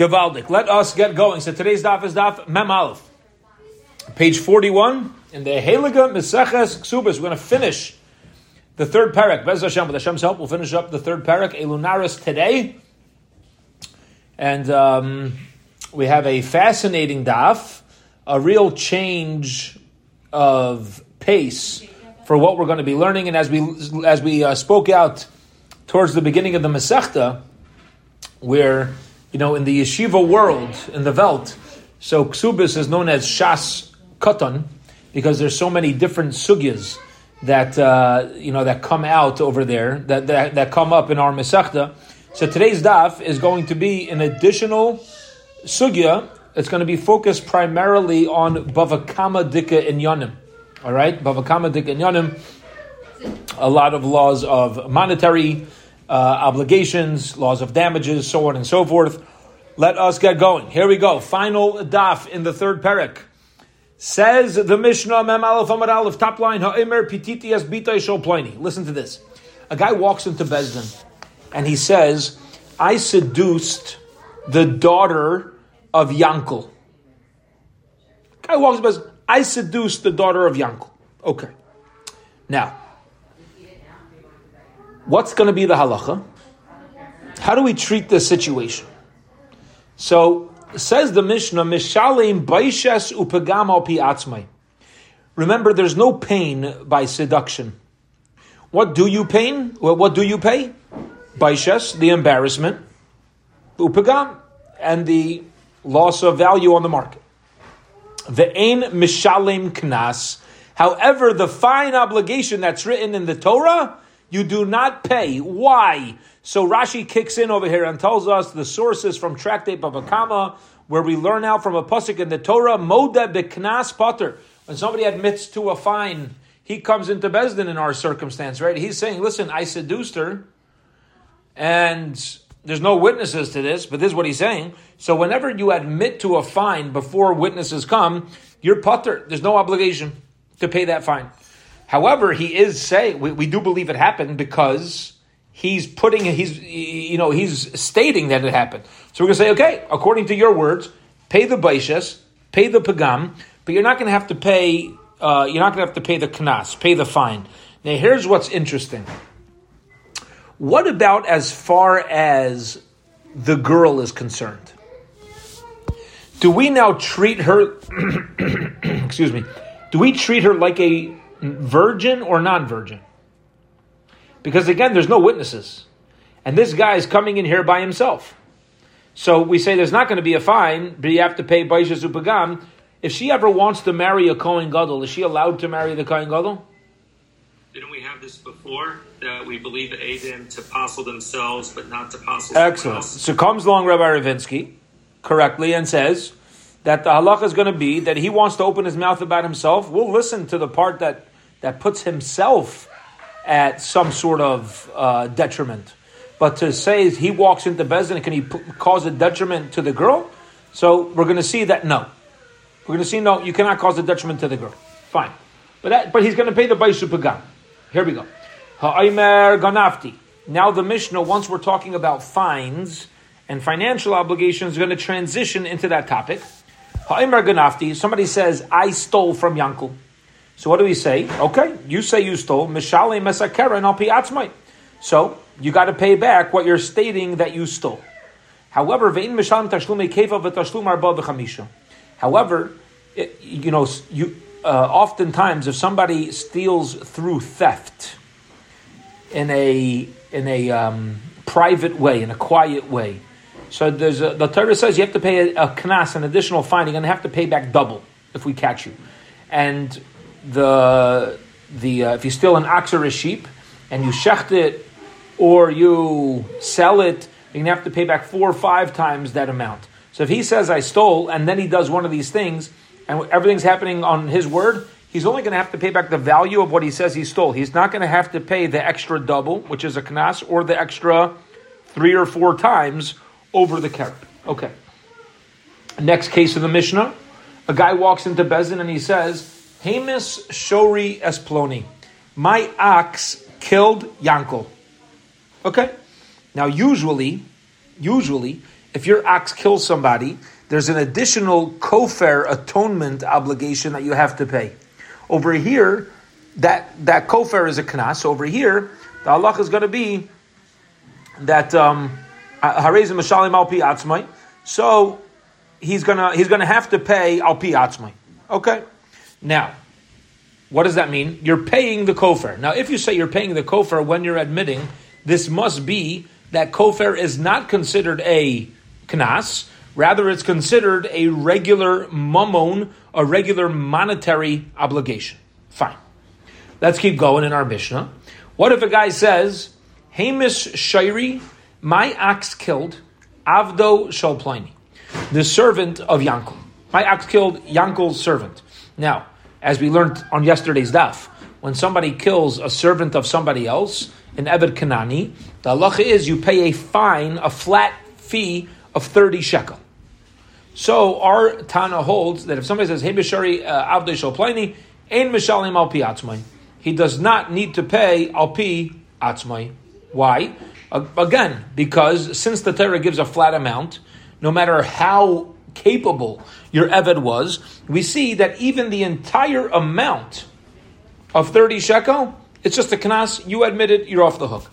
Gevaldik. Let us get going. So today's daf is daf Mem Aleph, page 41 in the Halacha Meseches Ksubas. We're going to finish the third parak. Bez Hashem, with Hashem's help, we'll finish up the third parak Elunaris today, and we have a fascinating daf, a real change of pace for what we're going to be learning. And as we spoke out towards the beginning of the Masechta, where, you know, in the yeshiva world, in the Velt, so Ksubis is known as Shas Katan, because there's so many different sugyas that, you know, that come out over there, that come up in our Masechta. So today's daf is going to be an additional sugya. It's going to be focused primarily on Bava Kama Dika Inyanim. All right, Bava Kama Dika Inyanim. A lot of laws of monetary obligations, laws of damages, so on and so forth. Let us get going. Here we go. Final daf in the third perek. Says the Mishnah, Mem Aleph Amar Aleph, top line, Ha'imer pititi es bitay shoplini. Listen to this. A guy walks into Beis Din and he says, I seduced the daughter of Yankel. Guy walks into Beis Din, I seduced the daughter of Yankel. Okay. Now, what's going to be the halacha? How do we treat this situation? So, says the Mishnah, Mishalim baishes upegam al pi atzmai. Remember, there's no pain by seduction. What do you pain? Well, what do you pay? Baishes, the embarrassment, upegam, and the loss of value on the market. Ve'ein mishalim knas. However, the fine obligation that's written in the Torah, you do not pay. Why? So Rashi kicks in over here and tells us the sources from Tractate Bava Kama, where we learn out from a pasuk in the Torah, Moda b'knas pater. When somebody admits to a fine, he comes into Beis Din in our circumstance, right? He's saying, listen, I seduced her, and there's no witnesses to this, but this is what he's saying. So whenever you admit to a fine before witnesses come, you're pater. There's no obligation to pay that fine. However, he is saying, we do believe it happened because he's stating that it happened. So we're going to say, okay, according to your words, pay the baishes, pay the pagam, but you're not going to have to pay, the knas, pay the fine. Now here's what's interesting. What about as far as the girl is concerned? Do we now treat her, excuse me, do we treat her like a virgin or non-virgin? Because again, there's no witnesses. And this guy is coming in here by himself. So we say there's not going to be a fine, but you have to pay Baishes Upagam. If she ever wants to marry a Kohen Gadol, is she allowed to marry the Kohen Gadol? Didn't we have this before? That we believe Adam to postle themselves, but not to postle someone else. Excellent. So comes along Rabbi Ravinsky, correctly, and says that the halacha is going to be that he wants to open his mouth about himself. We'll listen to the part that puts himself at some sort of detriment. But to say he walks into Beis Din, can he cause a detriment to the girl? So we're going to see that no. We're going to see no, you cannot cause a detriment to the girl. Fine. But he's going to pay the Baishu Pagam. Here we go. Ha'aymer ganafti. Now the Mishnah, once we're talking about fines and financial obligations, is going to transition into that topic. Ha'aymer ganafti. Somebody says, I stole from Yankel. So what do we say? Okay, you say you stole. Mishale mesakeren al pi atzmai. So you got to pay back what you're stating that you stole. However, ve'in mishalem tashlumei keifa v'tashlum arba v'chamisha. However, oftentimes if somebody steals through theft in a private way, in a quiet way, so the Torah says you have to pay a knas, an additional fine. You're going to have to pay back double if we catch you. And if you steal an ox or a sheep and you shecht it or you sell it, you're gonna have to pay back 4 or 5 times that amount. So if he says I stole and then he does one of these things and everything's happening on his word, he's only gonna have to pay back the value of what he says he stole. He's not gonna have to pay the extra double, which is a knas, or the extra 3 or 4 times over the kerub. Okay. Next case of the Mishnah. A guy walks into Beis Din and he says, Hamis Shori Esploni. My ox killed Yankel. Okay. Now, usually, if your ox kills somebody, there's an additional kofar atonement obligation that you have to pay. Over here, that kofar is a knas. So over here, the halacha is going to be that harezim mashalim al pi atzmai. So he's gonna have to pay al pi atzmai. Okay. Now, what does that mean? You're paying the kofar. Now, if you say you're paying the kofar when you're admitting, this must be that kofar is not considered a knas. Rather, it's considered a regular mammon, a regular monetary obligation. Fine. Let's keep going in our Mishnah. What if a guy says, Hamish Shairi, my ox killed Avdo Shalplaini, the servant of Yankel. My ox killed Yankel's servant. Now, as we learned on yesterday's daf, when somebody kills a servant of somebody else, in Eved Kanani, the halacha is you pay a fine, a flat fee of 30 shekel. So our Tana holds that if somebody says, Hey Bishari Avdei Shel Pliny, Ein Mishalim Al Pi Atzmai, he does not need to pay Al Pi Atzmai. Why? Again, because since the Torah gives a flat amount, no matter how capable your Eved was, we see that even the entire amount of 30 shekel, it's just a knas, you admit it, you're off the hook.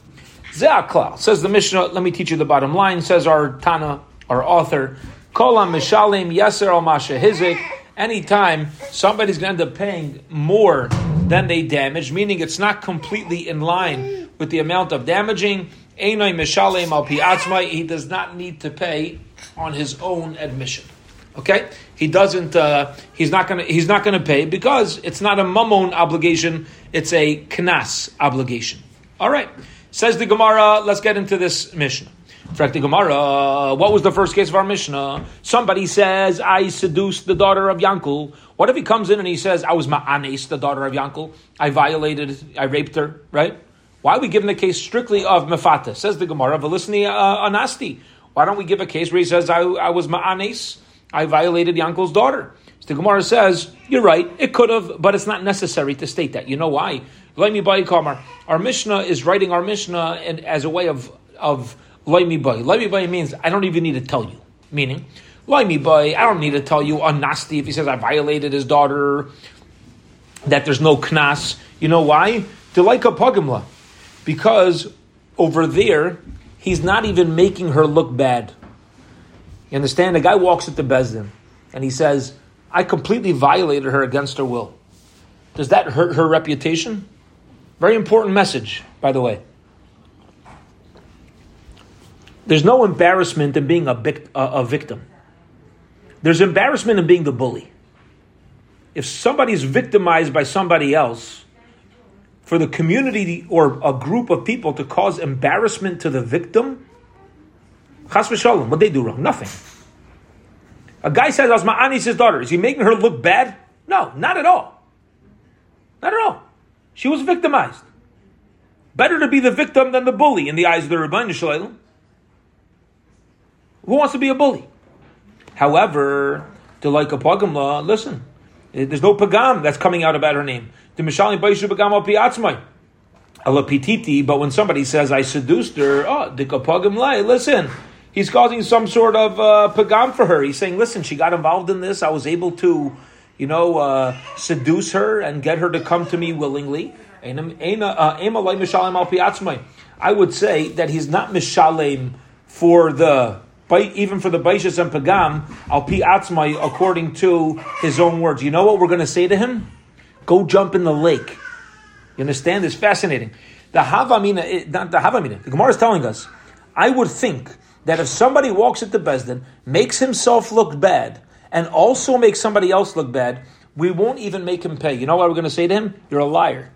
Ze'akla, says the Mishnah, let me teach you the bottom line, says our Tana, our author, Kolam Mishalim, Yeser Al Masha Hizik, anytime somebody's going to end up paying more than they damaged, meaning it's not completely in line with the amount of damaging, Einoi Mishalim Al Pi Atzmai, he does not need to pay on his own admission. Okay, he doesn't. He's not going to pay because it's not a mammon obligation. It's a knas obligation. All right, says the Gemara. Let's get into this Mishnah. Frak the Gemara. What was the first case of our Mishnah? Somebody says, "I seduced the daughter of Yankel." What if he comes in and he says, "I was ma'anes, the daughter of Yankel. I violated. I raped her." Right? Why are we giving the case strictly of mefata? Says the Gemara. Velisni anasti. Why don't we give a case where he says, "I was ma'anes"? I violated Yankel's daughter. So the Gemara says, you're right, it could have, but it's not necessary to state that. You know why? Loimi Bai Kamar. Our Mishnah is writing our Mishnah and as a way of Loimi Bai. Loimi Bai means, I don't even need to tell you. Meaning, Loimi Bai, I don't need to tell you, Anasti, if he says I violated his daughter, that there's no knas. You know why? Delaika Pagimla. Because over there, he's not even making her look bad. You understand? A guy walks at the Bezdin and he says, I completely violated her against her will. Does that hurt her reputation? Very important message, by the way. There's no embarrassment in being a victim. There's embarrassment in being the bully. If somebody's victimized by somebody else, for the community or a group of people to cause embarrassment to the victim, Chas v'shalom, what they do wrong? Nothing. A guy says, I was ma'anis his daughter. Is he making her look bad? No, not at all. Not at all. She was victimized. Better to be the victim than the bully in the eyes of the Rebbeinu Shalom. Who wants to be a bully? However, to like a pagam law, listen, there's no pagam that's coming out about her name. To mishalim b'yishu pagam al pi atzmai. Alapititi, but when somebody says, I seduced her, oh, dika pagam lai, listen. He's causing some sort of pagam for her. He's saying, listen, she got involved in this. I was able to, seduce her and get her to come to me willingly. I would say that he's not mishalem even for the baishas and pagam, al pi atzmai, according to his own words. You know what we're going to say to him? Go jump in the lake. You understand? It's fascinating. The Gemara is telling us, I would think that if somebody walks at the Bezdin, makes himself look bad, and also makes somebody else look bad, we won't even make him pay. You know what we're going to say to him? You're a liar.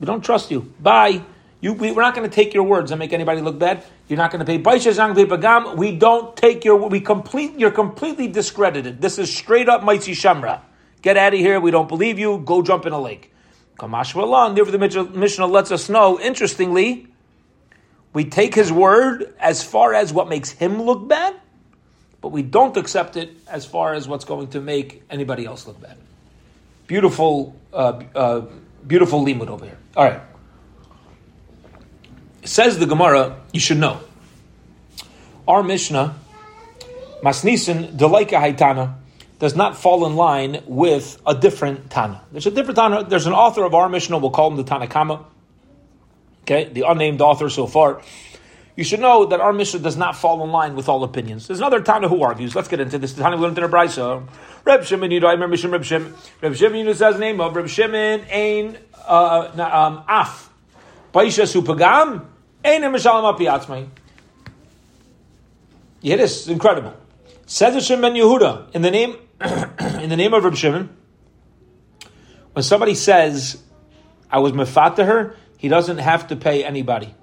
We don't trust you. Bye. We're not going to take your words and make anybody look bad. You're not going to pay. We don't take your word. You're completely discredited. This is straight up Maitzi Shamra. Get out of here. We don't believe you. Go jump in a lake. Kamash V'Alan. Therefore the Mishnah lets us know, interestingly, we take his word as far as what makes him look bad, but we don't accept it as far as what's going to make anybody else look bad. Beautiful limud over here. All right. Says the Gemara, you should know. Our Mishnah Masnisen deleika haitana does not fall in line with a different Tana. There's a different Tana. There's an author of our Mishnah. We'll call him the Tanakama. Okay, the unnamed author so far. You should know that our Mishnah does not fall in line with all opinions. There's another Tana who argues. Let's get into this. The Tana we learned in the Brisa. Reb Shimon Yehuda. I remember Reb Shimon. Reb Shimon Yehuda says the name of Reb Shimon Ein Af Paisha Su Pagam Ein Mishalam Api Atzmai. Yeah, this is incredible. Says Reb Shimon Yehuda in the name. In the name of Reb Shimon, when somebody says, I was mefat to her, he doesn't have to pay anybody.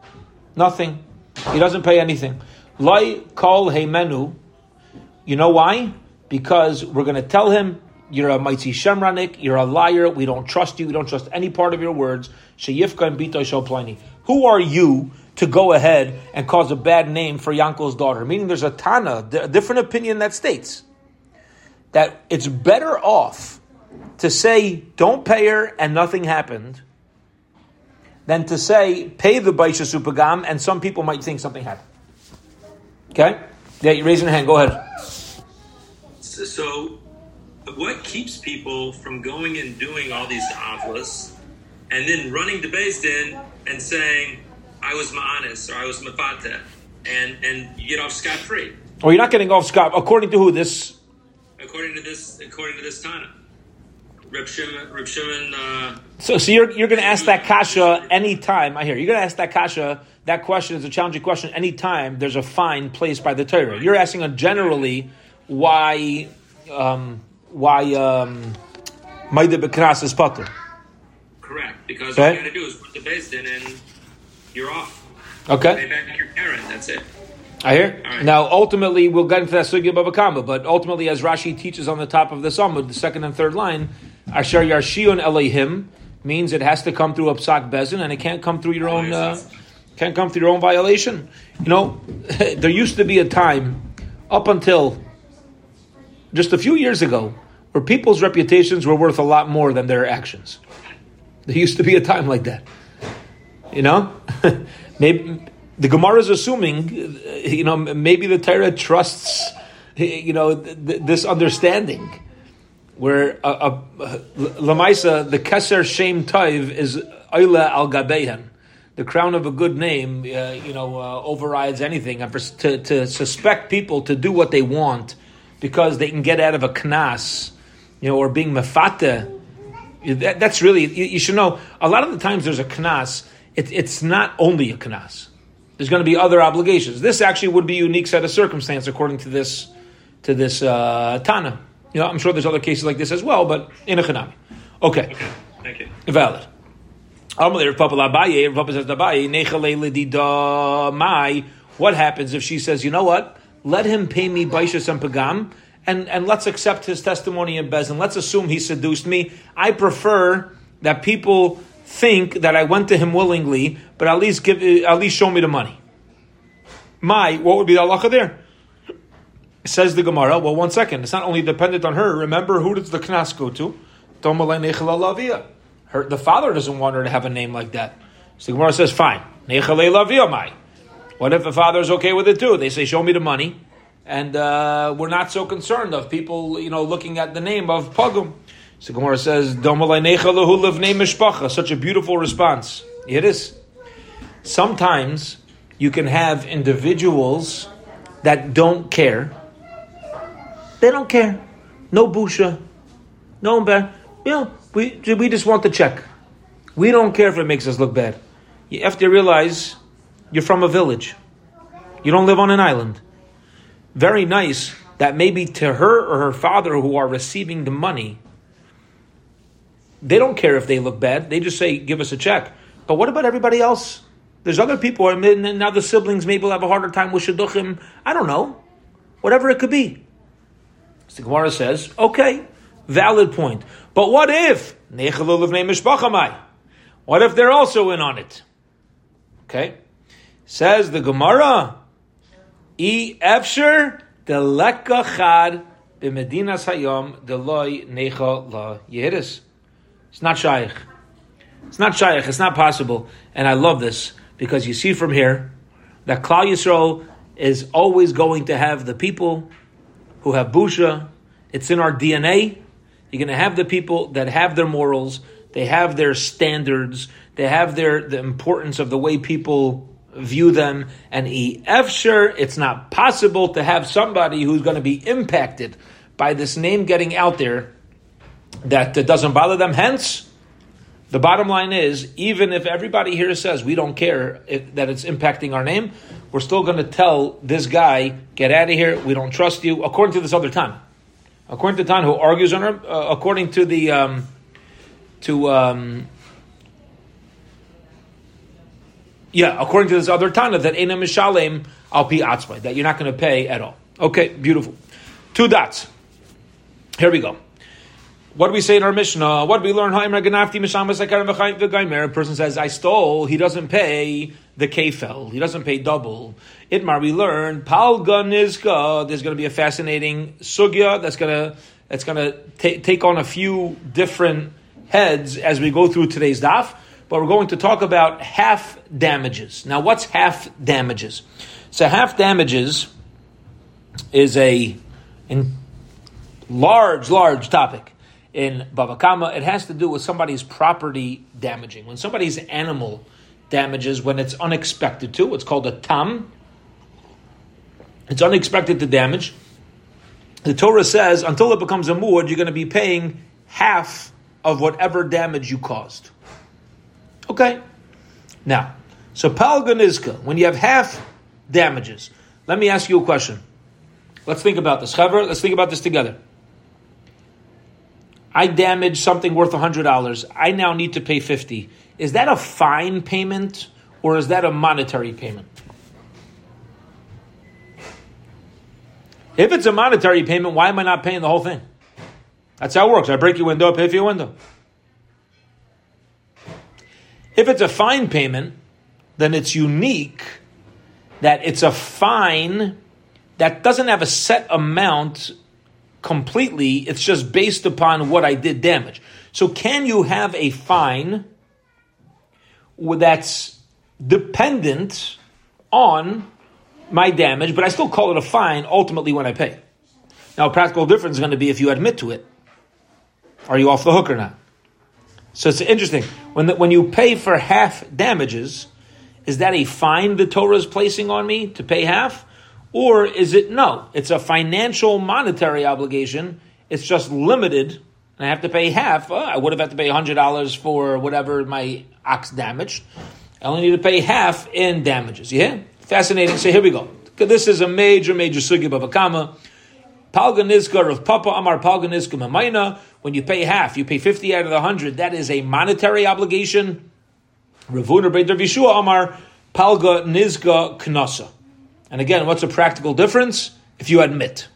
Nothing. He doesn't pay anything. Lai kol heimenu. You know why? Because we're going to tell him, you're a mitzi shemranik, you're a liar, we don't trust you, we don't trust any part of your words. Sheyifka and bito shoplani. Who are you to go ahead and cause a bad name for Yankel's daughter? Meaning there's a Tana, a different opinion that states that it's better off to say, don't pay her and nothing happened, than to say, pay the Baisha Supagam and some people might think something happened. Okay? Yeah, you're raising your hand. Go ahead. So what keeps people from going and doing all these avlas and then running to Beis Din and saying, I was ma'anis or I was mefata, and you get off scot-free? Well, you're not getting off scot-free. According to who this... According to this Tana, Reb Shimon. So you're going to ask that kasha any time. I hear you're going to ask that kasha. That question is a challenging question. Any time there's a fine placed by the Torah, you're asking generally why Maida Bekras is patur. Correct, because okay. What you got to do is put the Beis Din and you're off. Okay, pay back your parent. That's it. I hear. Right. Now, ultimately, we'll get into that sugya bava kama, but ultimately, as Rashi teaches on the top of the Amud, the second and third line, Asher Yarshion Elohim means it has to come through a psak bezin, and it can't come through your own. Can't come through your own violation. You know, there used to be a time, up until just a few years ago, where people's reputations were worth a lot more than their actions. There used to be a time like that. You know, maybe. The Gemara is assuming, maybe the Torah trusts, this understanding, where Lamaisa, the Keser Shem Taiv is Oila al Gabehan. The crown of a good name, overrides anything. And to suspect people to do what they want because they can get out of a knas, or being mefate, that's really, you should know, a lot of the times there's a knas, it's not only a knas. There's going to be other obligations. This actually would be a unique set of circumstance according to this Tana. I'm sure there's other cases like this as well, but in a Chanami. Okay. Thank you. Valid. What happens if she says, you know what? Let him pay me Baishas and Pagam, and let's accept his testimony in Bezin. Let's assume he seduced me. I prefer that people think that I went to him willingly, but at least show me the money. What would be the halacha there? Says the Gemara, well, one second, it's not only dependent on her. Remember, who does the knas go to? The father doesn't want her to have a name like that. So the Gemara says, fine. What if the father's okay with it too? They say, show me the money. And we're not so concerned of people, looking at the name of Pagum. So Gemara says, such a beautiful response. It is. Sometimes you can have individuals that don't care. They don't care. No busha. No bad. We just want the check. We don't care if it makes us look bad. You have to realize you're from a village. You don't live on an island. Very nice that maybe to her or her father who are receiving the money, they don't care if they look bad. They just say, give us a check. But what about everybody else? There's other people, and now the siblings maybe will have a harder time with Shidduchim. I don't know. Whatever it could be. So Gemara says, okay, valid point. But what if? What if they're also in on it? Okay. Says the Gemara, E. Efsher, Deleka Chad, B'medinas Hayom, Deloy Necha La Yehiris. It's not shaykh. It's not possible. And I love this because you see from here that Klal Yisrael is always going to have the people who have busha. It's in our DNA. You're going to have the people that have their morals, they have their standards, they have the importance of the way people view them, and efshar, it's not possible to have somebody who's going to be impacted by this name getting out there that doesn't bother them. Hence, the bottom line is, even if everybody here says we don't care that it's impacting our name, we're still going to tell this guy, get out of here, we don't trust you, according to this other Tan. According to Tan, who argues on her, according to the, according to this other Tana, that Eina Mishalem al pi atzmai, that you're not going to pay at all. Okay, beautiful. 2 dots. Here we go. What do we say in our Mishnah? What do we learn? A person says, I stole, he doesn't pay the kefel, he doesn't pay double. Itmar, we learn, palga nizka, there's going to be a fascinating sugya that's going to take on a few different heads as we go through today's daf. But we're going to talk about half damages. Now, what's half damages? So half damages is a large topic in Bava Kama. It has to do with somebody's property damaging. When somebody's animal damages, when it's unexpected to, it's called a tam. It's unexpected to damage. The Torah says, until it becomes a muad, you're going to be paying half of whatever damage you caused. Okay, now, so palga nizka, when you have half damages, let me ask you a question. Let's think about this, chaver. Let's think about this together. I damaged something worth $100. I now need to pay $50. Is that a fine payment or is that a monetary payment? If it's a monetary payment, why am I not paying the whole thing? That's how it works. I break your window, I pay for your window. If it's a fine payment, then it's unique that it's a fine that doesn't have a set amount completely. It's just based upon what I did damage. So can you have a fine that's dependent on my damage, but I still call it a fine ultimately when I pay? Now, a practical difference is going to be if you admit to it. Are you off the hook or not? So it's interesting. When you pay for half damages, is that a fine the Torah is placing on me to pay half? Or is it no? It's a financial monetary obligation. It's just limited, and I have to pay half. I would have had to pay $100 for whatever my ox damaged. I only need to pay half in damages. Yeah? Fascinating. So here we go. This is a major, major sugya Bava Kama. Palga nizka of Papa Amar Palga nizka Mamayna. When you pay half, you pay 50 out of the 100. That is a monetary obligation. Ravuna Beit Rav Yeshua Amar Palga nizka Knasa. And again, what's a practical difference? If you admit.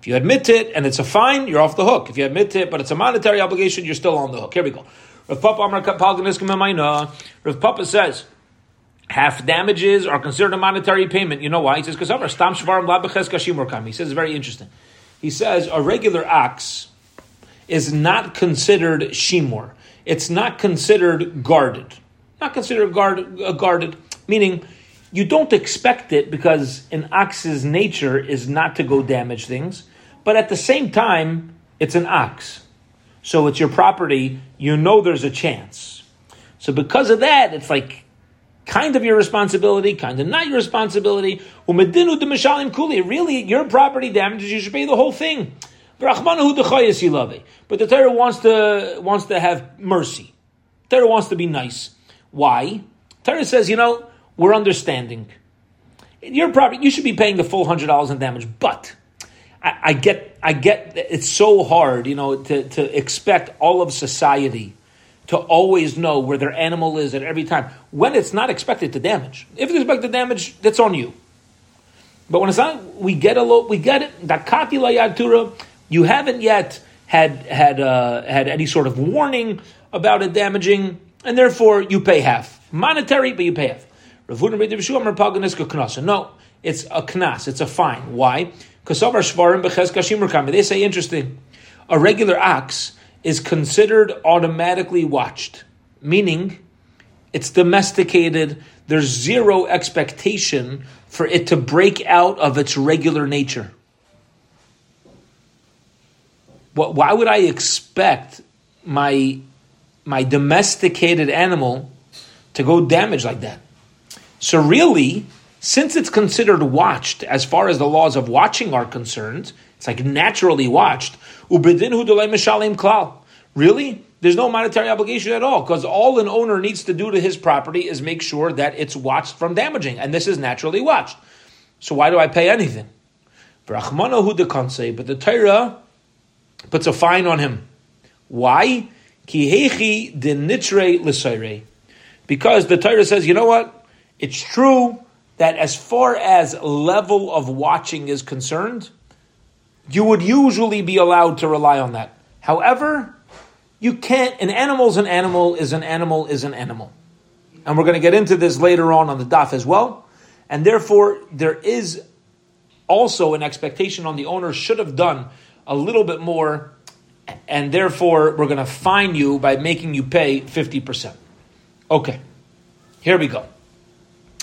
If you admit it and it's a fine, you're off the hook. If you admit it but it's a monetary obligation, you're still on the hook. Here we go. Rav Papa Amar Palga nizka Mamayna. Rav Papa says, half damages are considered a monetary payment. You know why? He says, because Amar Stam Shvarim La B'ches Kashimur Kam. He says, it's very interesting. He says a regular ox is not considered shimor. It's not considered guarded. Not considered guarded, meaning you don't expect it because an ox's nature is not to go damage things. But at the same time, it's an ox. So it's your property. You know there's a chance. So because of that, it's like kind of your responsibility, kind of not your responsibility. Really, your property damages, you should pay the whole thing. But the Torah wants to have mercy. The Torah wants to be nice. Why? The Torah says, we're understanding. Your property, you should be paying the full $100 in damage, but I get it's so hard, to expect all of society to always know where their animal is at every time, when it's not expected to damage. If it's expected to damage, that's on you. But when it's not, we get it. Dakati layad Torah, you haven't yet had any sort of warning about it damaging, and therefore you pay half. Monetary, but you pay half. No, it's a knas, it's a fine. Why? They say, interesting, a regular ox is considered automatically watched, meaning it's domesticated. There's zero expectation for it to break out of its regular nature. Why would I expect my domesticated animal to go damaged like that? So really, since it's considered watched, as far as the laws of watching are concerned, it's like naturally watched, ubedinhu delay mishalim klal. Really? There's no monetary obligation at all, because all an owner needs to do to his property is make sure that it's watched from damaging, and this is naturally watched. So why do I pay anything? But the Torah puts a fine on him. Why? Because the Torah says, you know what? It's true that as far as level of watching is concerned, you would usually be allowed to rely on that. However, you can't, an animal's an animal is an animal is an animal. And we're going to get into this later on the daf as well. And therefore, there is also an expectation on the owner should have done a little bit more, and therefore, we're going to fine you by making you pay 50%. Okay, here we go.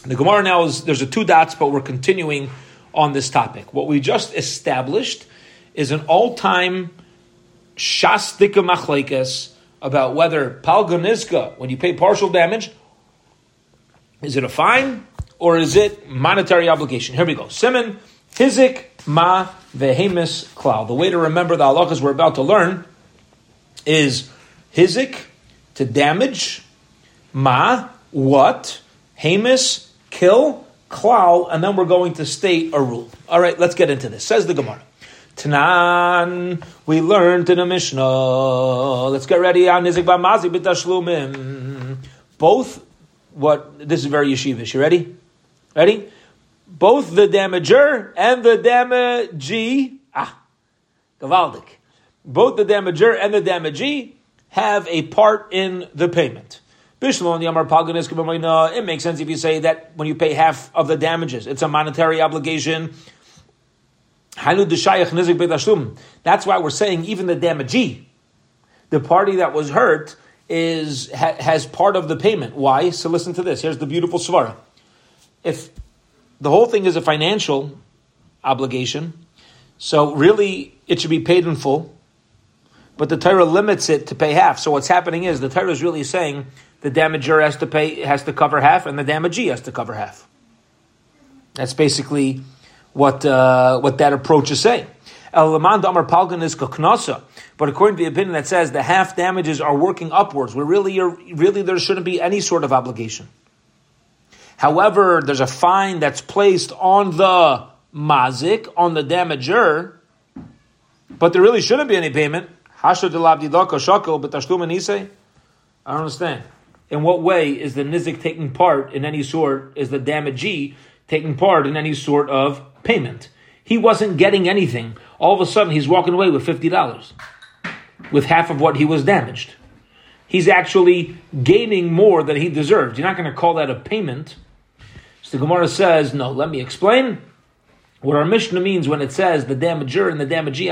The Gemara now is, there's a two dots, but we're continuing on this topic. What we just established is an all-time shastika machlekes about whether palganizka, when you pay partial damage, is it a fine or is it monetary obligation? Here we go. Siman hizik ma vehemis klal. The way to remember the halakhas we're about to learn is hizik, to damage, ma, what, hemis, kill, klal, and then we're going to state a rule. All right, let's get into this. Says the Gemara. Tanan, we learned in a Mishnah. Let's get ready on Nizik Bamazi B'Tashlumim. Both, what, this is very yeshivish. You ready? Ready? Both the damager and the damagee, Gavaldik. Both the damager and the damagee have a part in the payment. Bishlon Yamar Palganisk B'Mayna. It makes sense if you say that when you pay half of the damages, it's a monetary obligation. That's why we're saying even the damagee, the party that was hurt, has part of the payment. Why? So listen to this. Here's the beautiful svara. If the whole thing is a financial obligation, so really it should be paid in full, but the Torah limits it to pay half. So what's happening is the Torah is really saying the damager has to cover half, and the damagee has to cover half. That's basically what that approach is saying. But according to the opinion that says the half damages are working upwards, where really there shouldn't be any sort of obligation. However, there's a fine that's placed on the mazik, on the damager, but there really shouldn't be any payment. I don't understand. In what way is the nizik taking part in any sort, is the damagee taking part in any sort of payment? He wasn't getting anything. All of a sudden, he's walking away with $50, with half of what he was damaged. He's actually gaining more than he deserved. You're not going to call that a payment. So the Gemara says, no, let me explain what our Mishnah means when it says the damager and the damagee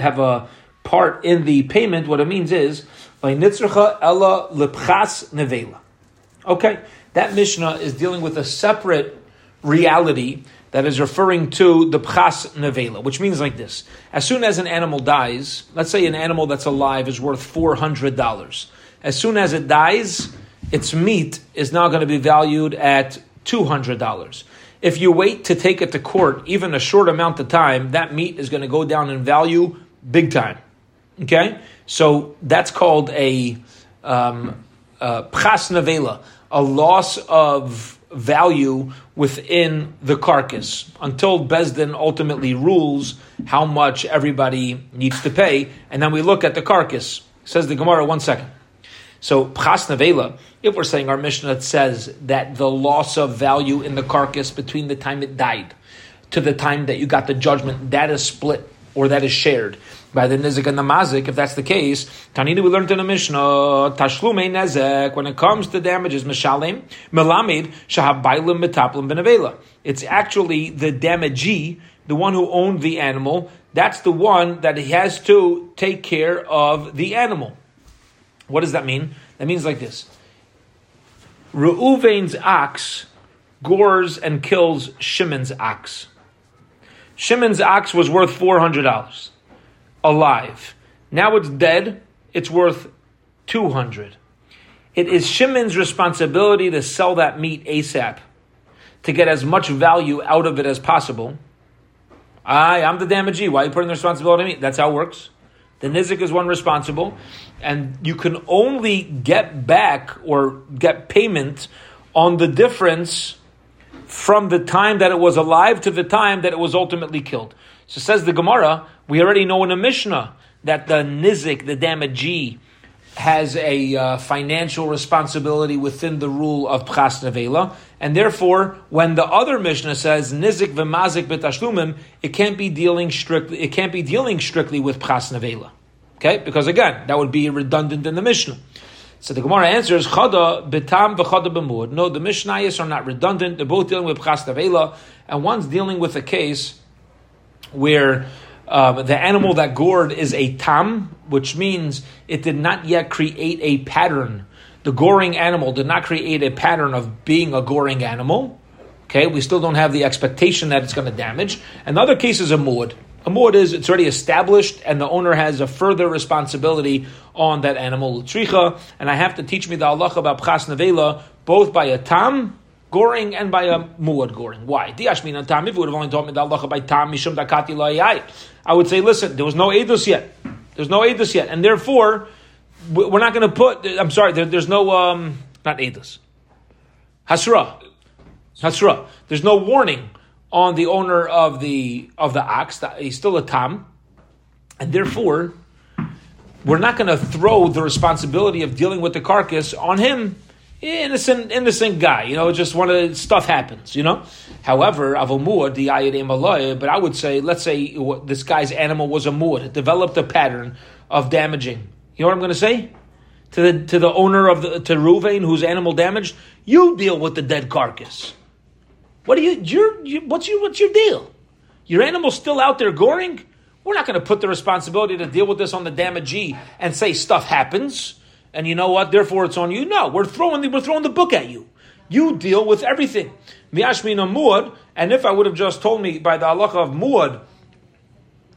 have a part in the payment. What it means is, okay, that Mishnah is dealing with a separate reality that is referring to the pchas nevela, which means like this. As soon as an animal dies, let's say an animal that's alive is worth $400. As soon as it dies, its meat is now going to be valued at $200. If you wait to take it to court, even a short amount of time, that meat is going to go down in value big time. Okay? So that's called a pchas nevela, a loss of value within the carcass until Bezdin ultimately rules how much everybody needs to pay. And then we look at the carcass. Says the Gemara, one second. So, Pchas Nevela, if we're saying our Mishnah says that the loss of value in the carcass between the time it died to the time that you got the judgment, that is split or that is shared by the Nizik and the Mazik, if that's the case, Tanina, we learned in the Mishnah, Tashlume Nezek, when it comes to damages, Meshalem, Melamid, Shahabaylim, Metaplim, Benevela. It's actually the damagee, the one who owned the animal, that's the one that he has to take care of the animal. What does that mean? That means like this. Reuven's ox gores and kills Shimon's ox. Shimon's ox was worth $400. Alive. Now it's dead, it's worth 200. It is Shimon's responsibility to sell that meat ASAP, to get as much value out of it as possible. I'm the damagee. Why are you putting the responsibility on me? That's how it works. The Nizik is one responsible, and you can only get back or get payment on the difference from the time that it was alive to the time that it was ultimately killed. So says the Gemara, we already know in a Mishnah that the Nizik, the damagee, has a financial responsibility within the rule of Pchas Nevela, and therefore, when the other Mishnah says Nizik v'mazik b'tashlumim, it can't be dealing strictly with Pchas Nevela, okay? Because again, that would be redundant in the Mishnah. So the Gemara answers Chada b'tam v'chada b'muad. No, the Mishnayos are not redundant. They're both dealing with Pchas Nevela, and one's dealing with a case where the animal that gored is a tam, which means it did not yet create a pattern. The goring animal did not create a pattern of being a goring animal. Okay, we still don't have the expectation that it's going to damage. Another case is a mu'ud. A mu'ud is it's already established and the owner has a further responsibility on that animal. L'tricha, and I have to teach me the halacha about Pchas Nevela both by a tam goring and by a mu'ad goring. Why? Diashmina tam, if you would have only taught me the halacha by tam, mishum dakati la'ayai, I would say, listen, there was no edus yet. There's no edus yet. And therefore, we're not going to put, I'm sorry, there's no, not edus. Hasra. There's no warning on the owner of the ox. He's still a tam. And therefore, we're not going to throw the responsibility of dealing with the carcass on him. Innocent guy, just one of the stuff happens, However, avomuad the ayadei malay, but I would say, let's say this guy's animal was a muad. It developed a pattern of damaging. You know what I'm going to say to the owner to Ruvain, whose animal damaged? You deal with the dead carcass. What do you? What's your deal? Your animal's still out there goring. We're not going to put the responsibility to deal with this on the damagee and say stuff happens. And you know what? Therefore, it's on you. No, we're throwing the book at you. You deal with everything. Miashmina muad. And if I would have just told me by the halacha of muad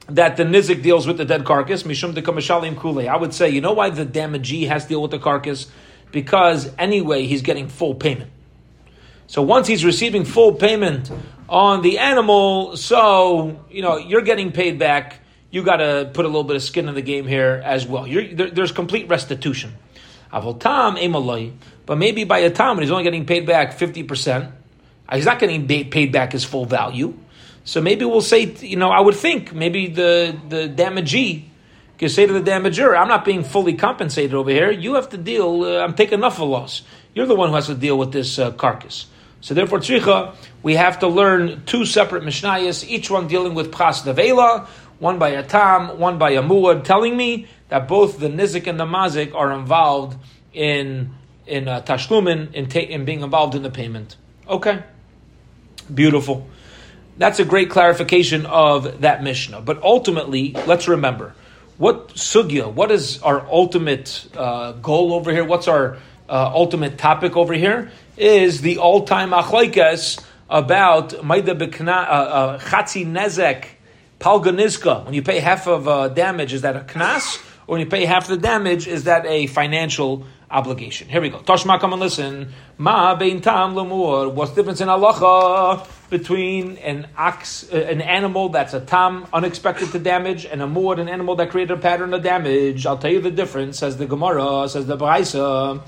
that the nizik deals with the dead carcass, mishum deka mishalim kulei, I would say, you know why the damagee has to deal with the carcass? Because anyway, he's getting full payment. So once he's receiving full payment on the animal, so you're getting paid back. You got to put a little bit of skin in the game here as well. There's complete restitution. But maybe by a tam, he's only getting paid back 50%. He's not getting paid back his full value. So maybe we'll say, I would think maybe the damagee can say to the damager, I'm not being fully compensated over here. You have to deal, I'm taking enough of a loss. You're the one who has to deal with this carcass. So therefore, tzricha, we have to learn two separate mishnayos, each one dealing with Pchas Nevela, one by a tam, one by a muad, telling me that both the nizik and the mazik are involved in tashlumin, in being involved in the payment. Okay, beautiful. That's a great clarification of that Mishnah. But ultimately, let's remember, what is our ultimate goal over here? What's our ultimate topic over here? Is the all-time achlaikas about maida b'kna chatzi nezek, palganizka, when you pay half of damage, is that a knas? Or when you pay half the damage, is that a financial obligation? Here we go. Toshma, come and listen. Ma bein tam lemur. What's the difference in halacha between an ox, an animal that's a tam, unexpected to damage, and a muad, an animal that created a pattern of damage? I'll tell you the difference, says the Gemara, says the Baraisa.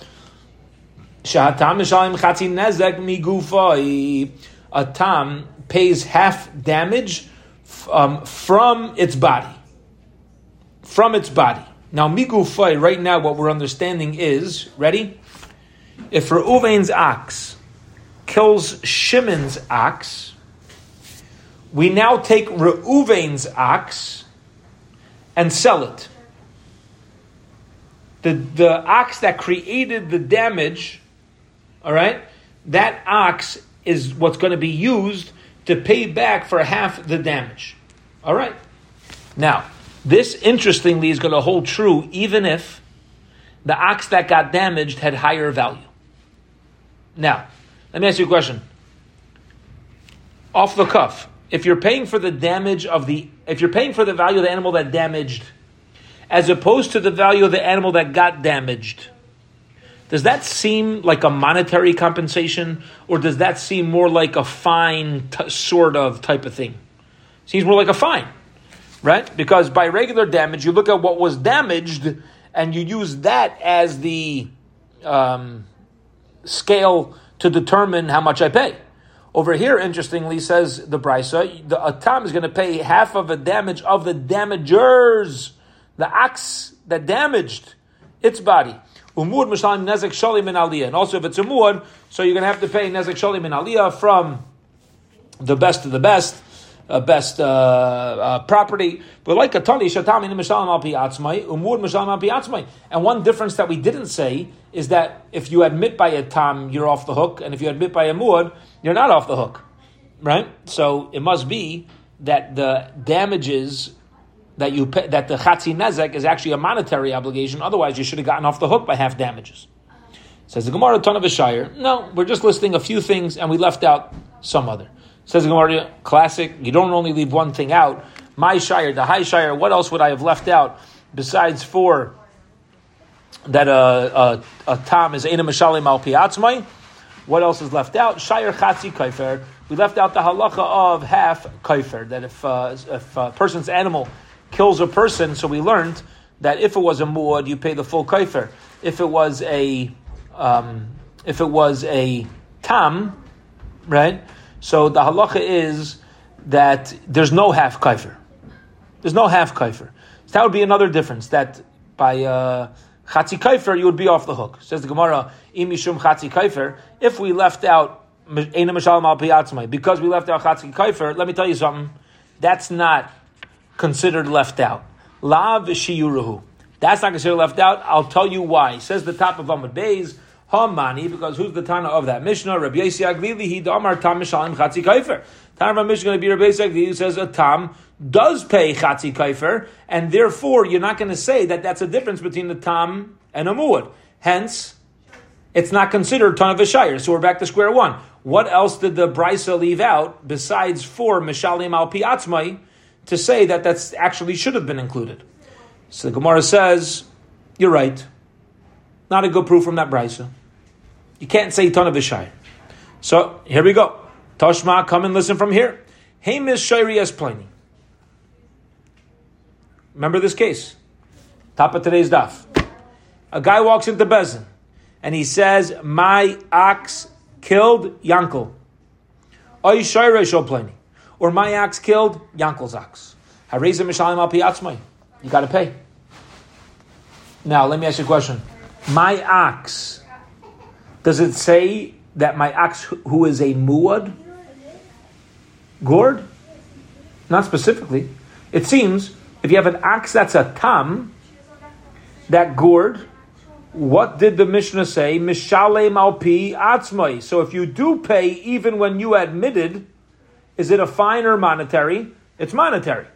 Shahatam mishalim chatzi nezek migufai. A tam pays half damage from its body. Now, migufay, right now what we're understanding is, ready? If Reuven's ox kills Shimon's ox, we now take Reuven's ox and sell it. The ox that created the damage, all right, that ox is what's going to be used to pay back for half the damage. All right. Now, this, interestingly, is going to hold true even if the ox that got damaged had higher value. Now, let me ask you a question. Off the cuff, if you're paying for the value of the animal that damaged, as opposed to the value of the animal that got damaged. Does that seem like a monetary compensation, or does that seem more like a fine sort of type of thing? Seems more like a fine, right? Because by regular damage, you look at what was damaged and you use that as the scale to determine how much I pay. Over here, interestingly, says the Brisa, the Atam is going to pay half of the damage of the damagers, the ox that damaged its body. Umur Mishlam Nezek Shalim and Aliyah. And also, if it's a Muad, so you're going to have to pay Nezek Shalim and Aliyah from the best of the best. Property, but like a tali shatami mishalim al pi atzmai umur mishalim al pi atzmai. And one difference that we didn't say is that if you admit by a tam, you're off the hook, and if you admit by a muad, you're not off the hook, right? So it must be that the damages that you pay, that the chatzi nezek is actually a monetary obligation. Otherwise, you should have gotten off the hook by half damages. Says the Gemara, ton of a shire. No, we're just listing a few things, and we left out some other. Says the Gemara, classic, you don't only leave one thing out. My shire, the high shire, what else would I have left out besides for that a tam is Eina Mishalim al Pi Atzmai? What else is left out? Shire Chatzi Kaifer. We left out the halacha of half Kaifer, that if a person's animal kills a person, so we learned that if it was a muad, you pay the full Kaifer. If it was a tam, right? So the halacha is that there's no half kaifer. There's no half kaifer. So that would be another difference, that by chatzi kaifer, you would be off the hook. Says the Gemara, im mishum chatzi kaifer, if we left out, eina mishalim al pi atzmai, because we left out chatzi kaifer, let me tell you something, that's not considered left out. Lav shiyuruhu. That's not considered left out. I'll tell you why. Says the top of Amud Beis, Hamani, because who's the Tana of that Mishnah? Rabbi Yosi Aglili, he damar tam mishalim chatzi kaifer. Tana of Mishnah going to be Rabbi Yosi Aglili, who says a tam does pay chatzi kaifer, and therefore you're not going to say that that's a difference between the tam and a muad. Hence, it's not considered Tana of a shire. So we're back to square one. What else did the Brisa leave out besides for mishalim al pi atzmai to say that that's actually should have been included? So the Gemara says, you're right. Not a good proof from that Brisa. You can't say ton of Vishai. So here we go. Toshma, come and listen from here. Hamish Shairi as Pliny. Remember this case. Top of today's daf. A guy walks into Bezin and he says, my ox killed Yankel. Oy Shairi Shal Pliny. Or my ox killed Yankel's ox. Hareza Mishalim al pi atzmai. You got to pay. Now, let me ask you a question. My ox, does it say that my ox who is a muad gored? Not specifically. It seems if you have an ox that's a tam, that gored, what did the Mishnah say? Mishalem al pi atzmai. So if you do pay even when you admitted, is it a fine or monetary? It's monetary,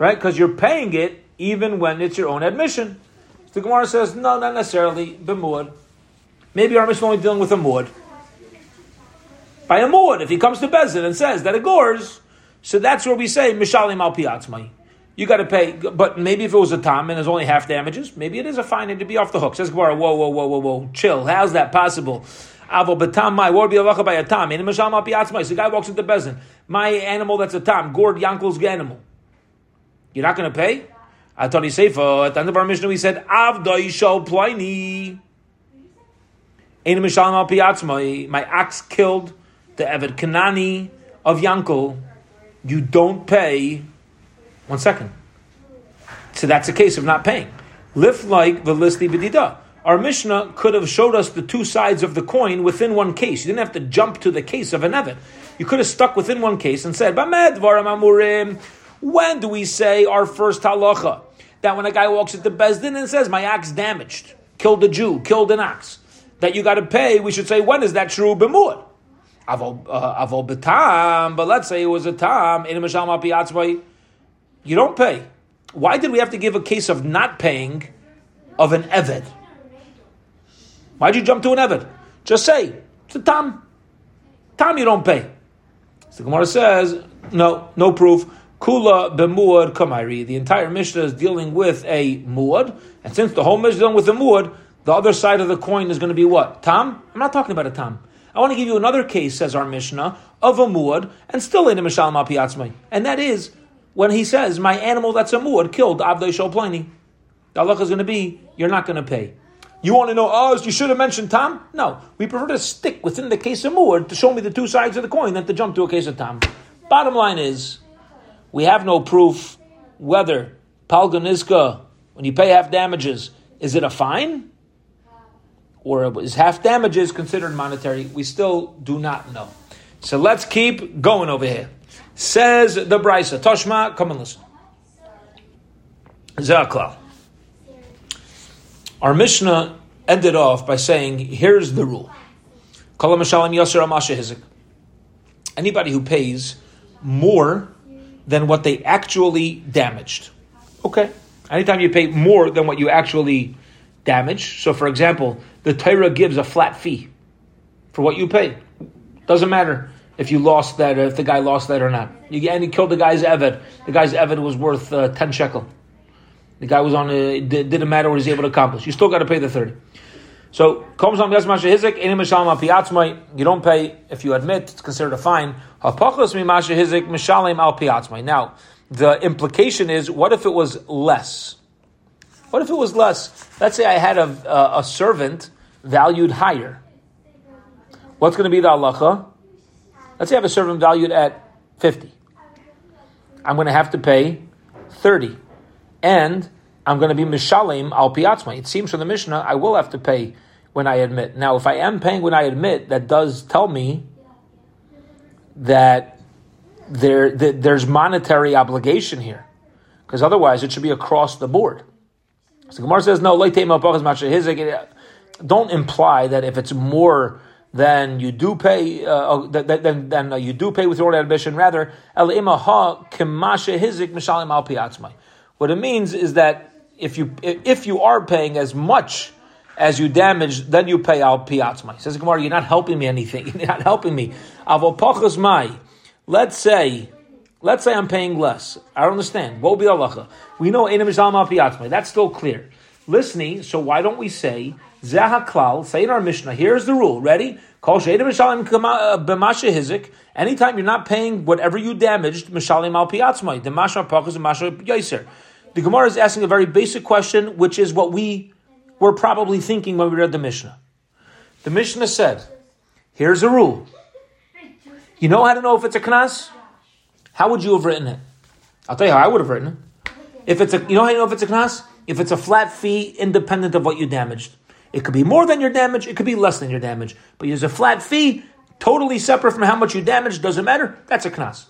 right? Because you're paying it even when it's your own admission. The Gemara says, no, not necessarily, b'muad. Maybe our Mishnah is only dealing with a muad. By a muad, if he comes to Bezin and says that it gores, so that's where we say, mishalim al pi atzmai. You got to pay, but maybe if it was a tam and there's only half damages, maybe it is a fine and to be off the hook. Says Gemara, whoa, chill. How's that possible? Avo b'tam mai, what would be halacha by a tam? And mishalim al pi atzmai. So the guy walks into Bezin. My animal that's a tam, gored Yankel's animal. You're not going to pay? I thought he said, at the end of our Mishnah, we said, Avdai shal Pliny. Eina mishalim al pi atzmai. My ox killed the Eved Kanani of Yankel. You don't pay. 1 second. So that's a case of not paying. Lif like v'lisli b'dida. Our Mishnah could have showed us the two sides of the coin within one case. You didn't have to jump to the case of an Eved. You could have stuck within one case and said, Bameh dvarim amurim. When do we say our first halacha? That when a guy walks into Beis Din and says, my ox damaged, killed a Jew, killed an ox, that you got to pay, we should say, when is that true? B'muad. Avol b'tam, but let's say it was a tam, eina mishalim al pi atzmai, you don't pay. Why did we have to give a case of not paying of an eved? Why'd you jump to an eved? Just say, it's a tam. Tam you don't pay. So the Gemara says, no proof. Kula b'muad kamairi. The entire Mishnah is dealing with a muad, and since the whole Mishnah is dealing with a muad, the other side of the coin is going to be what? Tam? I'm not talking about a tam. I want to give you another case, says our Mishnah, of a muad, and still in a mishal mapiatzmai. And that is when he says, my animal that's a muad killed Abdei Shol Pliny. The halacha is going to be, you're not going to pay. You want to know, oh, you should have mentioned tam? No. We prefer to stick within the case of muad to show me the two sides of the coin than to jump to a case of tam. Bottom line is, we have no proof whether palga nizka, when you pay half damages, is it a fine? Or is half damages considered monetary? We still do not know. So let's keep going over here. Says the Brisa. Toshma, come and listen. Zaklal. Our Mishnah ended off by saying, here's the rule. Anybody who pays more than what they actually damaged. Okay. Anytime you pay more than what you actually damaged. So for example, the Torah gives a flat fee for what you pay. Doesn't matter if you lost that or if the guy lost that or not. And he killed the guy's Eved. The guy's Eved was worth 10 shekel. The guy was on a, it didn't matter what he's able to accomplish. You still got to pay the 30. So, you don't pay if you admit, it's considered a fine. Now, the implication is, what if it was less? What if it was less? Let's say I had a servant valued higher. What's going to be the halacha? Let's say I have a servant valued at 50. I'm going to have to pay 30. And I'm going to be mishalim al piatzma. It seems from the Mishnah, I will have to pay when I admit. Now, if I am paying when I admit, that does tell me that there's monetary obligation here. Because otherwise, it should be across the board. So Gemara says, no, don't imply that if it's more than you do pay, then you do pay with your admission. Rather, what it means is that if you are paying as much as you damage, then you pay al piatzmai. Says Gemara, you're not helping me anything. You're not helping me. Avopachas mai. Let's say I'm paying less. I don't understand. What would be the halacha? We know ein mishal al piatzmai. That's still clear. Listening. So why don't we say zeh haklal? Say in our Mishnah. Here's the rule. Ready? Kol she'ein mishalim b'masha hizik. Anytime you're not paying whatever you damaged, mishalim al piatzmai. The masha pachas and masha yaiser. The Gemara is asking a very basic question, which is what we were probably thinking when we read the Mishnah. The Mishnah said, here's a rule. You know how to know if it's a knas? How would you have written it? I'll tell you how I would have written it. You know how you know if it's a knas? If it's a flat fee independent of what you damaged. It could be more than your damage, it could be less than your damage. But there's a flat fee, totally separate from how much you damaged, doesn't matter, that's a knas.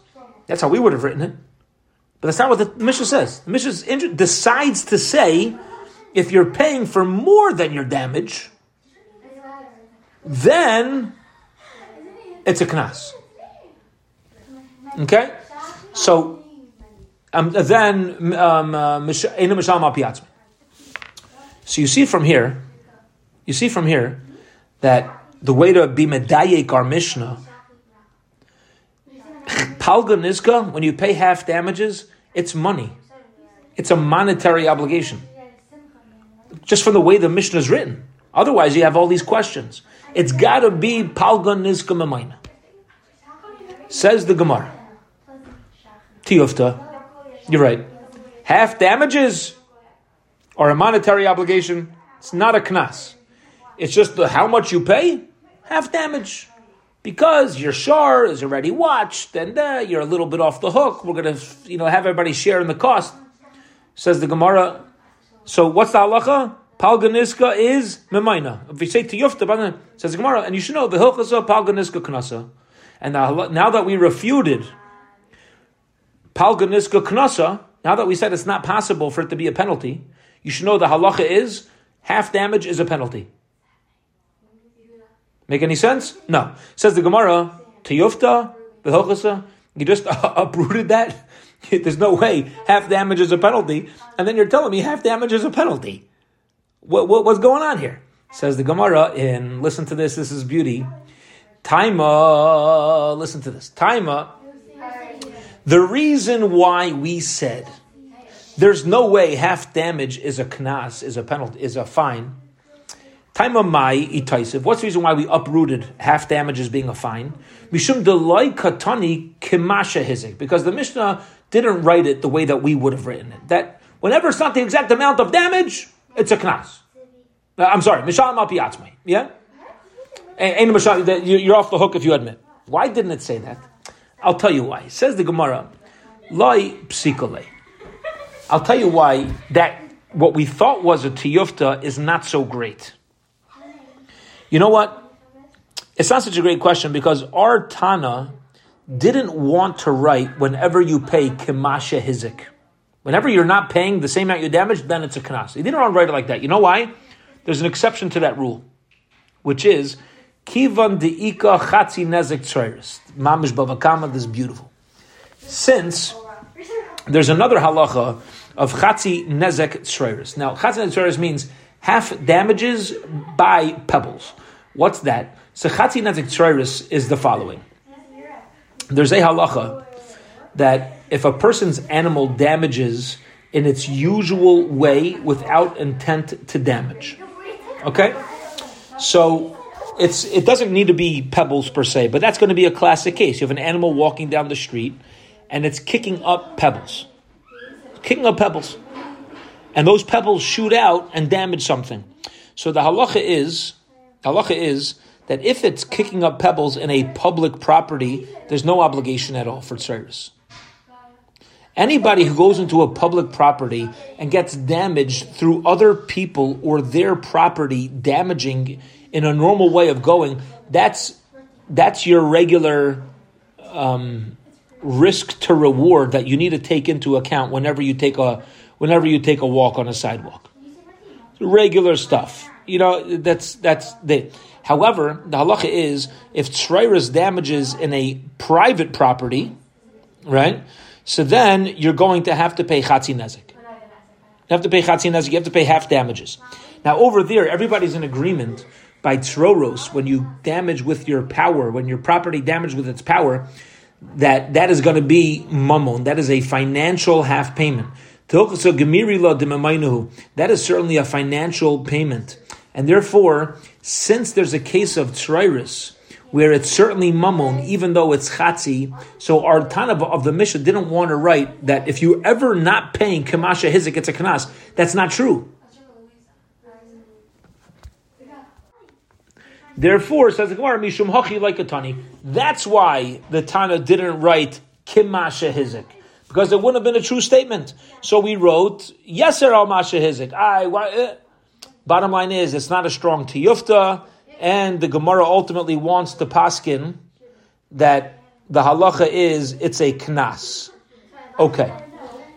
That's how we would have written it. But that's not what the Mishnah says. The Mishnah decides to say, if you're paying for more than your damage, then it's a knas. Okay? So, so you see from here, that the way to be medayek our Mishnah, palga nizka, when you pay half damages, it's money. It's a monetary obligation. Just from the way the Mishnah is written. Otherwise, you have all these questions. It's got to be palga nizka memayna. Says the Gemara. Tiyufta, you're right. Half damages are a monetary obligation. It's not a knas. It's just how much you pay, half damage. Because your shar is already watched, and you're a little bit off the hook. We're going to, have everybody share in the cost. Says the Gemara. So what's the halacha? Palga nizka is memayna. If you say tiyufta, says the Gemara, and you should know the hilchasa palga nizka knasa. And now that we refuted palga nizka knasa, now that we said it's not possible for it to be a penalty, you should know the halacha is half damage is a penalty. Make any sense? No. Says the Gemara, tiyufta, b'hilchasa, you just uprooted that? There's no way half damage is a penalty. And then you're telling me half damage is a penalty. What's going on here? Says the Gemara, and listen to this, this is beauty. Taima, listen to this. Taima, The reason why we said there's no way half damage is a knas, is a penalty, is a fine. Taima mai itaisiv. What's the reason why we uprooted half damage as being a fine? Mishum delay katani kimasha hizik. Because the Mishnah didn't write it the way that we would have written it. That whenever it's not the exact amount of damage, it's a knas. I'm sorry, mishal ma piatzmei. Yeah? You're off the hook if you admit. Why didn't it say that? I'll tell you why. Says the Gemara, lai psikole. I'll tell you why that what we thought was a tiyufta is not so great. You know what? It's not such a great question because our Tana didn't want to write whenever you pay kimasha hizik. Whenever you're not paying the same amount you damaged, then it's a knas. He didn't want to write it like that. You know why? There's an exception to that rule, which is kivan deika chatzi nezik treiris. Mamish bavakama, this is beautiful. Since there's another halacha of chatzi nezek treiris. Now, chatzi nezek treiris means half damages by pebbles. What's that? So chatzi nezek treiris is the following. There's a halacha that if a person's animal damages in its usual way without intent to damage. Okay? So it doesn't need to be pebbles per se, but that's going to be a classic case. You have an animal walking down the street and it's kicking up pebbles. And those pebbles shoot out and damage something. So the halacha is that if it's kicking up pebbles in a public property, there's no obligation at all for treiris. Anybody who goes into a public property and gets damaged through other people or their property damaging in a normal way of going, that's your regular risk to reward that you need to take into account whenever you take a walk on a sidewalk. Regular stuff. You know, that's the. However, the halacha is if treiris damages in a private property, right? So then you're going to have to pay chatzi nezik. You have to pay half damages. Now over there, everybody's in agreement by treiros when you damage with your power, when your property damage with its power, that is going to be mammon. That is a financial half payment. That is certainly a financial payment. And therefore, since there's a case of treiris, where it's certainly mammon, even though it's chatzi, so our Tana of the Mishnah didn't want to write that if you're ever not paying kimasha hizik, it's a knas. That's not true. Therefore, says the Gemara, mishum hachi like a tani. That's why the Tana didn't write kimasha hizik, because it wouldn't have been a true statement. So we wrote yeser al masha hizik. Bottom line is, it's not a strong tiyufta. And the Gemara ultimately wants to paskin that the halacha is it's a knas. Okay,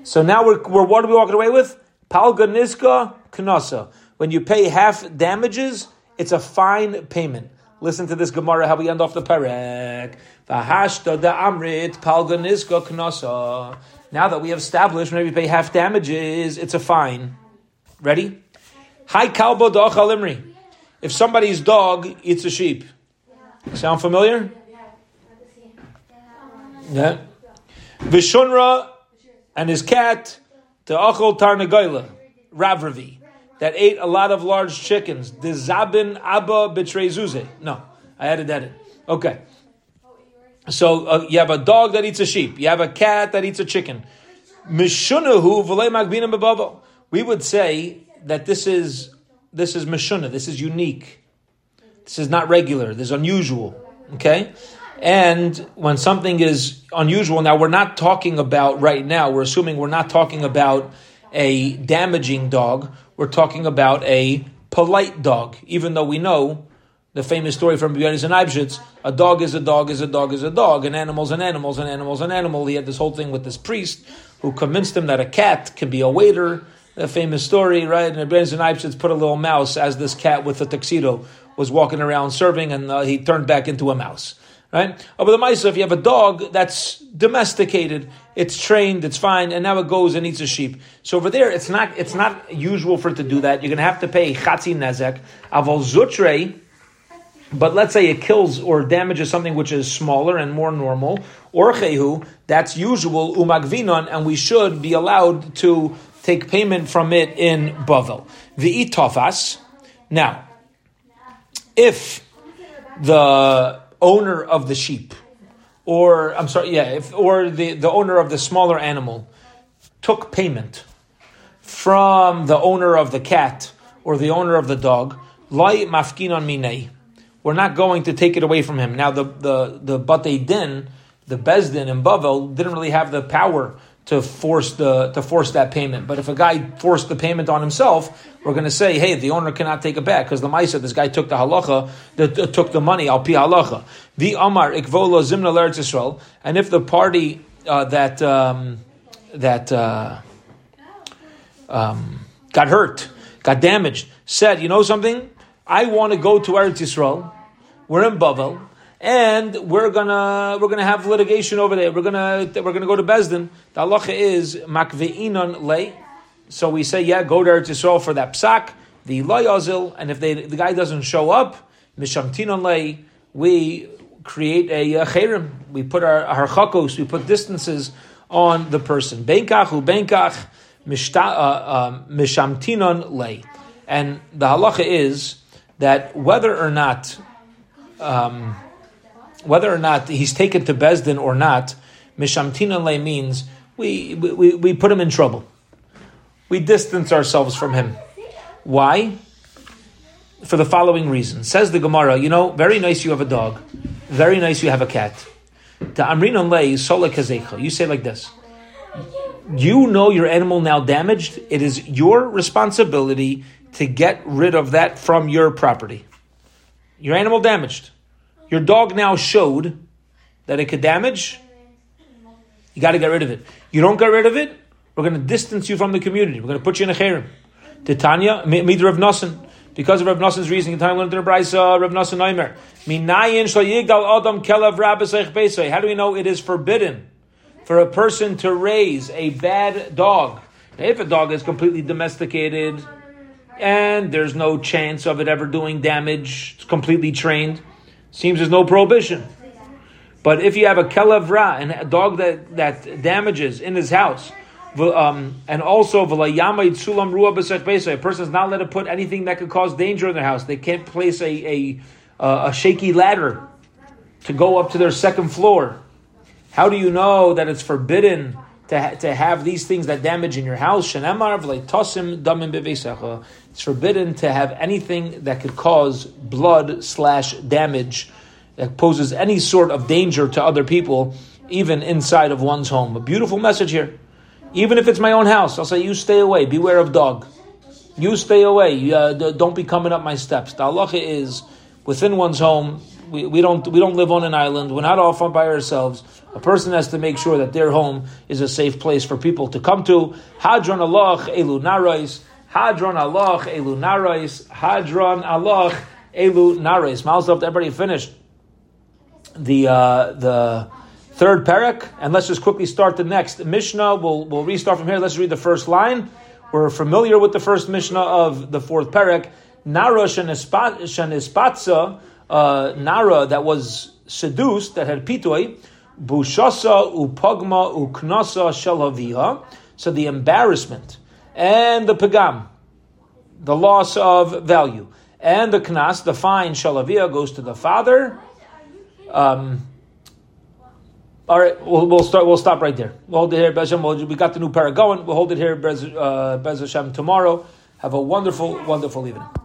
so now we're what are we walking away with? Palga niska knasa. When you pay half damages, it's a fine payment. Listen to this Gemara how we end off the perek. Vahashta da'amrit palga niska knasa. Now that we have established whenever you pay half damages, it's a fine. Ready? Hai kalbo da'achal imri. If somebody's dog eats a sheep. Sound familiar? Yeah. Vishunra and his cat, Te'achol Tarnegoyla, Ravravi, that ate a lot of large chickens. Dezabin Abba Betrezuze. No, I added that in. Okay. So you have a dog that eats a sheep. You have a cat that eats a chicken. Mishunahu V'lei Magbinam B'Bavo. We would say that this is meshuna. This is unique. This is not regular. This is unusual. Okay? And when something is unusual, now we're not talking about right now, we're assuming we're not talking about a damaging dog. We're talking about a polite dog. Even though we know the famous story from B'yonis and Eibshitz, a dog is a dog is a dog is a dog, and animal's an animal's an animal's an animal. He had this whole thing with this priest who convinced him that a cat can be a waiter. The famous story, right? And B'yonis and Eibshitz put a little mouse as this cat with a tuxedo was walking around serving, and he turned back into a mouse, right? But the mice, if you have a dog that's domesticated, it's trained, it's fine, and now it goes and eats a sheep. So over there, it's not usual for it to do that. You're going to have to pay chatzi nezek. Avol zutre But let's say it kills or damages something which is smaller and more normal, or chehu, that's usual, umagvinon, and we should be allowed to take payment from it in bavel. V'itofas. Now, if the owner of the sheep, the owner of the smaller animal took payment from the owner of the cat or the owner of the dog, lai mafkinon minei. We're not going to take it away from him. Now, the Batei Din, the Bezdin in Bavel, didn't really have the power to force that payment. But if a guy forced the payment on himself, we're going to say, hey, the owner cannot take it back because the Maisa, this guy took the halacha, took the money, al pi halacha. The Amar ikvolo zimna l'Eretz Yisrael, and if the party that got hurt, got damaged, said, you know something? I want to go to Eretz Yisrael. We're in Bavel, and we're gonna have litigation over there. We're gonna go to Bezdin. The halacha is makveinon lei. So we say, yeah, go to Eretz Yisrael for that psak. The loyazil, and if the guy doesn't show up, mishamtinon lei, we create a cherim. We put our harchakos, we put distances on the person. Benkach u benkach mishamtinon lei, and the halacha is that whether or not he's taken to Bezdin or not, mishamtinan le means we put him in trouble. We distance ourselves from him. Why? For the following reason. Says the Gemara, very nice you have a dog. Very nice you have a cat. Ta'amrinan le sola kazecha. You say like this. You know your animal now damaged. It is your responsibility to get rid of that from your property. Your animal damaged. Your dog now showed that it could damage. You got to get rid of it. You don't get rid of it, we're going to distance you from the community. We're going to put you in a cherem. Titania, midr Rav Nosson. Because of Rav Nosson's reason, Titania learned in the Brisa, Rav Nosson Omer. Minayin shlo yigdal adam kelev rabas eich beisai. How do we know it is forbidden for a person to raise a bad dog? Now, if a dog is completely domesticated and there's no chance of it ever doing damage, it's completely trained, seems there's no prohibition. But if you have a kelevra, and a dog that damages in his house, and also a person's not allowed to put anything that could cause danger in their house. They can't place a shaky ladder to go up to their second floor. How do you know that it's forbidden to have these things that damage in your house? It's forbidden to have anything that could cause blood/damage, that poses any sort of danger to other people, even inside of one's home. A beautiful message here. Even if it's my own house, I'll say, you stay away, beware of dog. You stay away, don't be coming up my steps. The halacha is, within one's home, we don't live on an island, we're not off by ourselves. A person has to make sure that their home is a safe place for people to come to. Hadron Allah elu narais. Hadron Allah elu narais. Hadron Allah elu narais. Mazel tov to everybody. Finished the third parak, and let's just quickly start the next Mishnah. We'll restart from here. Let's read the first line. We're familiar with the first Mishnah of the fourth parak. Nara shenispatza, Nara that was seduced, that had pitoi. Bushasa upagma uknasa shelaviha. So the embarrassment and the pagam, the loss of value, and the knas, the fine, shelaviha, goes to the father. All right, we'll start. We'll stop right there. We'll hold it here, Bez Hashem. We got the new para going. We'll hold it here, Bez Hashem, tomorrow. Have a wonderful, wonderful evening.